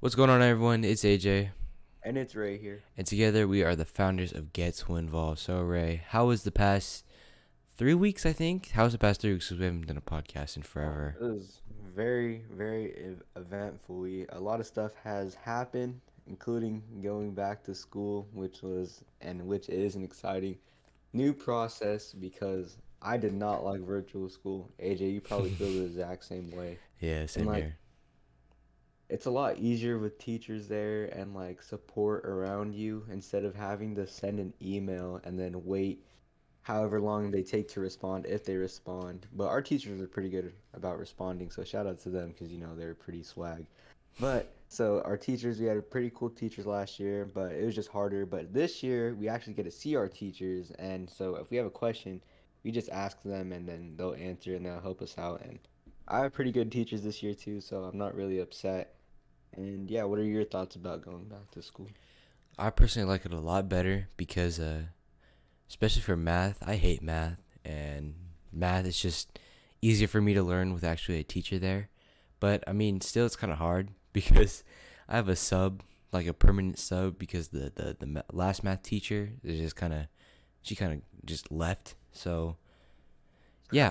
What's going on, everyone? It's AJ. And it's Ray here. And together we are the founders of GetSwinvolved. So, Ray, how was the past 3 weeks, I think? How was the past 3 weeks? Because we haven't done a podcast in forever. It was very, very eventful. A lot of stuff has happened, including going back to school, which is an exciting new process because I did not like virtual school. AJ, you probably feel the exact same way. Yeah, same here. It's a lot easier with teachers there and like support around you instead of having to send an email and then wait however long they take to respond, if they respond. But our teachers are pretty good about responding, so shout out to them because, you know, they're pretty swag. But so our teachers, we had pretty cool teachers last year, but it was just harder. But this year we actually get to see our teachers, and so if we have a question, we just ask them and then they'll answer and they'll help us out. And I have pretty good teachers this year too, so I'm not really upset. And yeah, what are your thoughts about going back to school? I personally like it a lot better because, especially for math, I hate math. And math is just easier for me to learn with actually a teacher there. But, I mean, still it's kind of hard because I have a sub, like a permanent sub, because the last math teacher is just she left. So, yeah,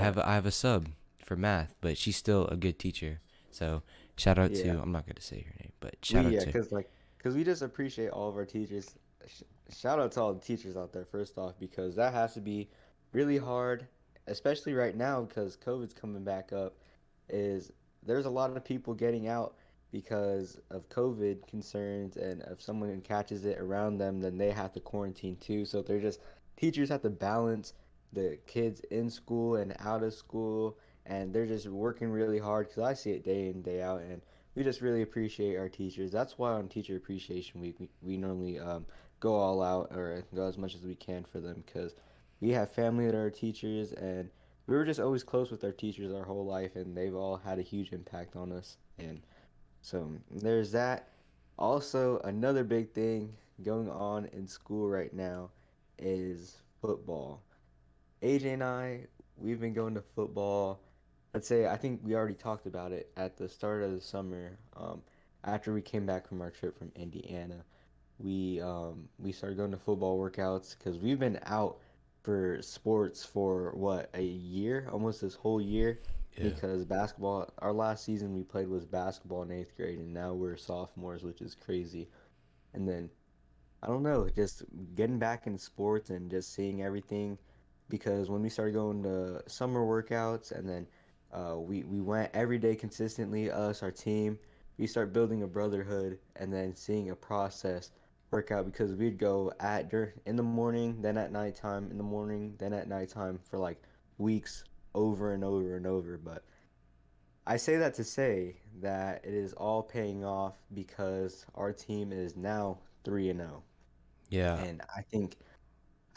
I have a sub for math, but she's still a good teacher. So, shout out to, I'm not going to say her name, but shout out to. Because we just appreciate all of our teachers. Shout out to all the teachers out there, first off, because that has to be really hard, especially right now because COVID's coming back up. There's a lot of people getting out because of COVID concerns, and if someone catches it around them, then they have to quarantine too. So teachers have to balance the kids in school and out of school, and they're just working really hard because I see it day in, day out, and we just really appreciate our teachers. That's why on Teacher Appreciation Week, we normally go all out or go as much as we can for them because we have family that are teachers, and we were just always close with our teachers our whole life, and they've all had a huge impact on us. And so there's that. Also, another big thing going on in school right now is football. AJ and I, we've been going to football. Let's say, I think we already talked about it at the start of the summer. After we came back from our trip from Indiana, we started going to football workouts because we've been out for sports for a year, almost this whole year, because basketball, our last season we played was basketball in 8th grade, and now we're sophomores, which is crazy. And then, I don't know, just getting back in sports and just seeing everything, because when we started going to summer workouts and then we went every day consistently, us, our team, we start building a brotherhood and then seeing a process work out because we'd go in the morning, then at nighttime, in the morning, then at nighttime for like weeks over and over and over. But I say that to say that it is all paying off because our team is now 3-0. Yeah. And I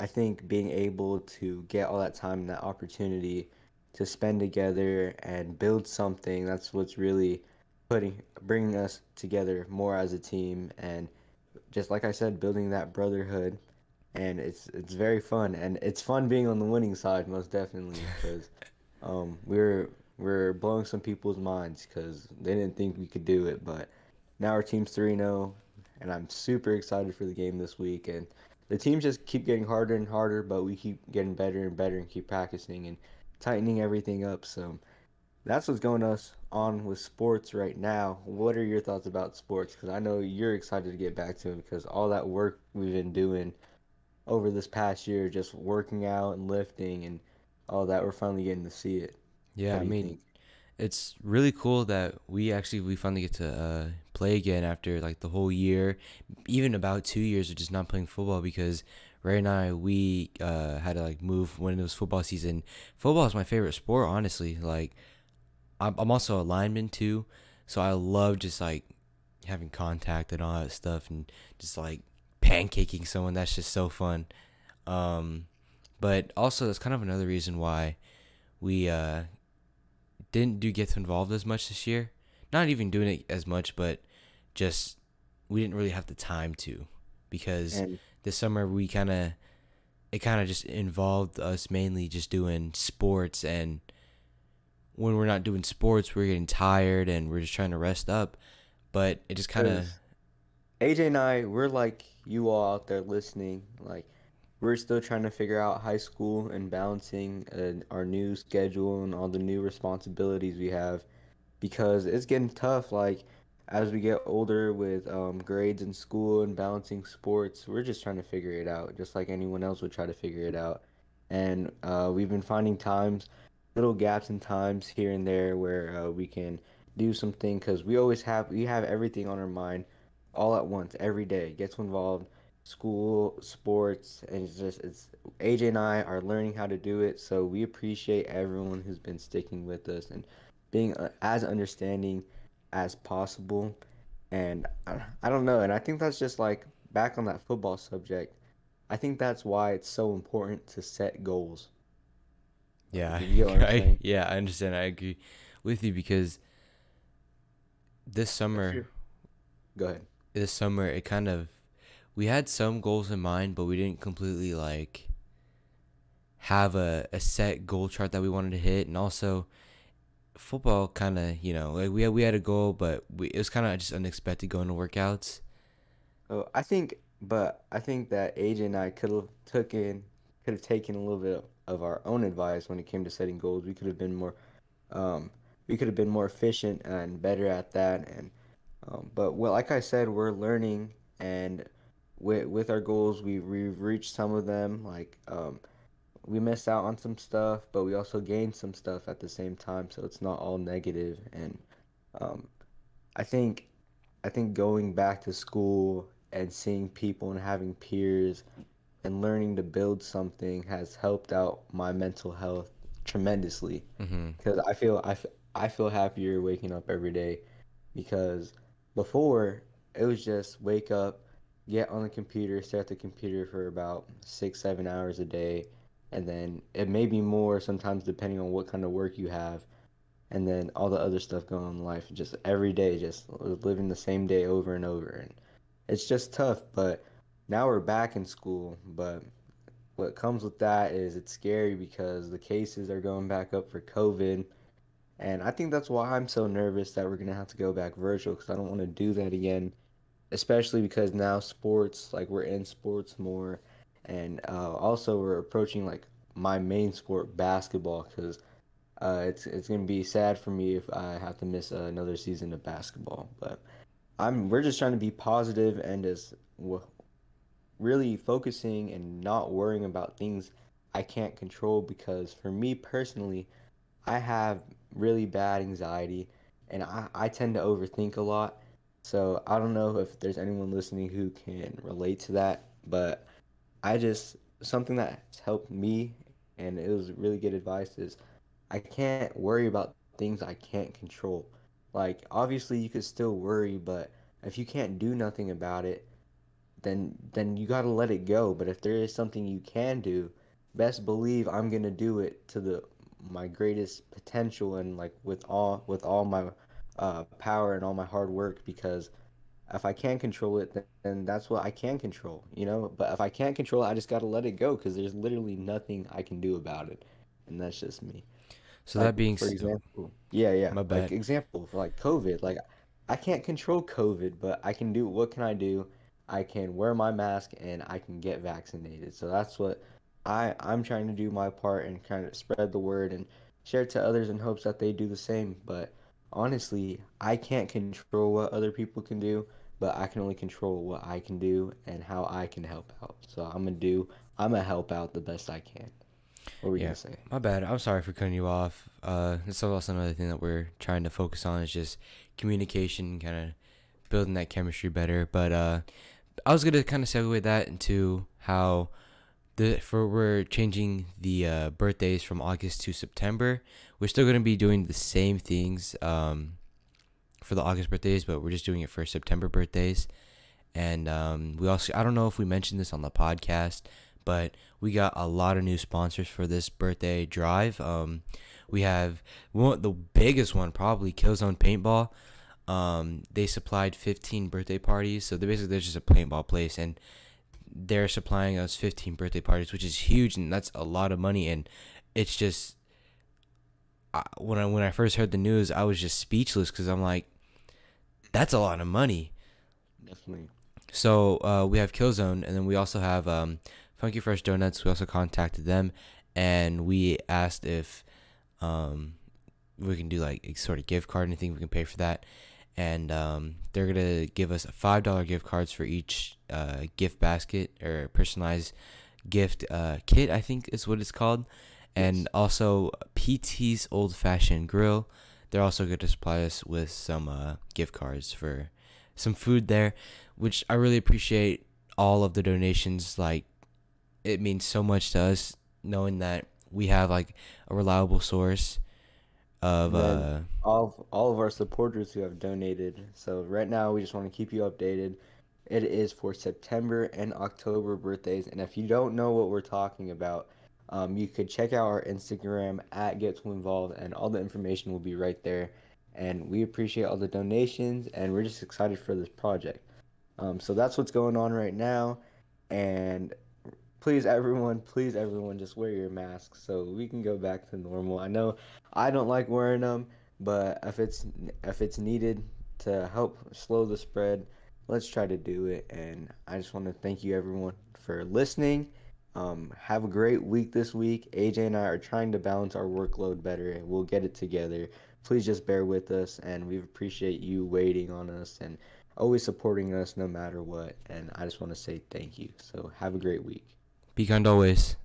think being able to get all that time and that opportunity to spend together and build something, that's what's really bringing us together more as a team. And just like I said, building that brotherhood, and it's very fun. And it's fun being on the winning side, most definitely, because we're blowing some people's minds because they didn't think we could do it. But now our team's 3-0, and I'm super excited for the game this week. And the teams just keep getting harder and harder, but we keep getting better and better and keep practicing and tightening everything up. So that's what's going on with sports right now. What are your thoughts about sports? Because I know you're excited to get back to it because all that work we've been doing over this past year, just working out and lifting and all that, we're finally getting to see it. Yeah, I mean, it's really cool that we finally get to play again after like the whole year, even about 2 years of just not playing football because Ray and I, we had to like move when it was football season. Football is my favorite sport, honestly. Like, I'm also a lineman too, so I love just like having contact and all that stuff and just like pancaking someone. That's just so fun. But also that's kind of another reason why we didn't get involved as much this year. Not even doing it as much, but just we didn't really have the time to, because this summer we it just involved us mainly just doing sports. And when we're not doing sports, we're getting tired and we're just trying to rest up. but it just kind of... AJ and I, we're like you all out there listening. Like, we're still trying to figure out high school and balancing our new schedule and all the new responsibilities we have, because it's getting tough. Like, as we get older with grades in school and balancing sports, we're just trying to figure it out, just like anyone else would try to figure it out. And we've been finding times, little gaps in times here and there where we can do something, because we always have, we have everything on our mind all at once every day. Gets involved, school, sports, and it's just, it's, AJ and I are learning how to do it. So we appreciate everyone who's been sticking with us and being as understanding as possible. And I don't know, and I think that's just like, back on that football subject, I think that's why it's so important to set goals. Yeah, I understand. I agree with you, because this summer, go ahead. This summer, it kind of, we had some goals in mind, but we didn't completely like have a set goal chart that we wanted to hit. And also, football kind of, you know, like we had a goal, but it was kind of just unexpected going to workouts. Oh, I think that AJ and I could have taken a little bit of our own advice when it came to setting goals. We could have been more, efficient and better at that. And but well, like I said, we're learning, and with our goals, we've reached some of them. Like we missed out on some stuff, but we also gained some stuff at the same time. So it's not all negative. And I think going back to school and seeing people and having peers and learning to build something has helped out my mental health tremendously, because mm-hmm. I feel happier waking up every day, because before it was just wake up, get on the computer, stare at the computer for about 6-7 hours a day, and then it may be more sometimes depending on what kind of work you have, and then all the other stuff going on in life, just every day, just living the same day over and over. And it's just tough, but now we're back in school. But what comes with that is it's scary, because the cases are going back up for COVID. And I think that's why I'm so nervous that we're going to have to go back virtual, because I don't want to do that again, especially because now sports, like we're in sports more. And also we're approaching like my main sport, basketball, because it's going to be sad for me if I have to miss another season of basketball. But we're just trying to be positive and just really focusing and not worrying about things I can't control, because for me personally, I have really bad anxiety, and I tend to overthink a lot. So I don't know if there's anyone listening who can relate to that, but something that's helped me, and it was really good advice, is I can't worry about things I can't control. Like, obviously you could still worry, but if you can't do nothing about it, then you gotta let it go. But if there is something you can do, best believe I'm gonna do it to my greatest potential, and like with all my power and all my hard work, because if I can't control it, then that's what I can control, you know. But if I can't control it, I just gotta let it go, because there's literally nothing I can do about it, and that's just me. So like, that being said, my bad. Like example for like COVID, like I can't control COVID, but I can do, what can I do? I can wear my mask and I can get vaccinated. So that's what I'm trying to do, my part, and kind of spread the word and share it to others in hopes that they do the same. But honestly, I can't control what other people can do, but I can only control what I can do and how I can help out. So I'm gonna help out the best I can. What were you gonna say? My bad. I'm sorry for cutting you off. It's also another thing that we're trying to focus on is just communication, kind of building that chemistry better. But I was gonna kind of segue that into how we're changing the birthdays from August to September. We're still gonna be doing the same things for the August birthdays, but we're just doing it for September birthdays. And we also, I don't know if we mentioned this on the podcast, but we got a lot of new sponsors for this birthday drive. We have the biggest one, probably Killzone Paintball. They supplied 15 birthday parties, so they're just a paintball place, and they're supplying us 15 birthday parties, which is huge, and that's a lot of money. And it's just, when I first heard the news, I was just speechless, because I'm like, that's a lot of money. Definitely. So we have Killzone, and then we also have Funky Fresh Donuts. We also contacted them, and we asked if we can do like a sort of gift card, anything we can pay for that. And they're gonna give us $5 gift cards for each gift basket or personalized gift kit, I think is what it's called. And yes. Also PT's Old Fashioned Grill. They're also going to supply us with some gift cards for some food there, which I really appreciate all of the donations. Like, it means so much to us knowing that we have like a reliable source of all of our supporters who have donated. So right now we just want to keep you updated. It is for September and October birthdays, and if you don't know what we're talking about, you could check out our Instagram at GetSwinvolved, and all the information will be right there. And we appreciate all the donations, and we're just excited for this project. So that's what's going on right now. And please everyone, just wear your masks so we can go back to normal. I know I don't like wearing them, but if it's needed to help slow the spread, let's try to do it. And I just want to thank you everyone for listening. Have a great week this week. AJ and I are trying to balance our workload better, and we'll get it together. Please just bear with us, and we appreciate you waiting on us and always supporting us no matter what. And I just want to say thank you. So have a great week. Be kind always.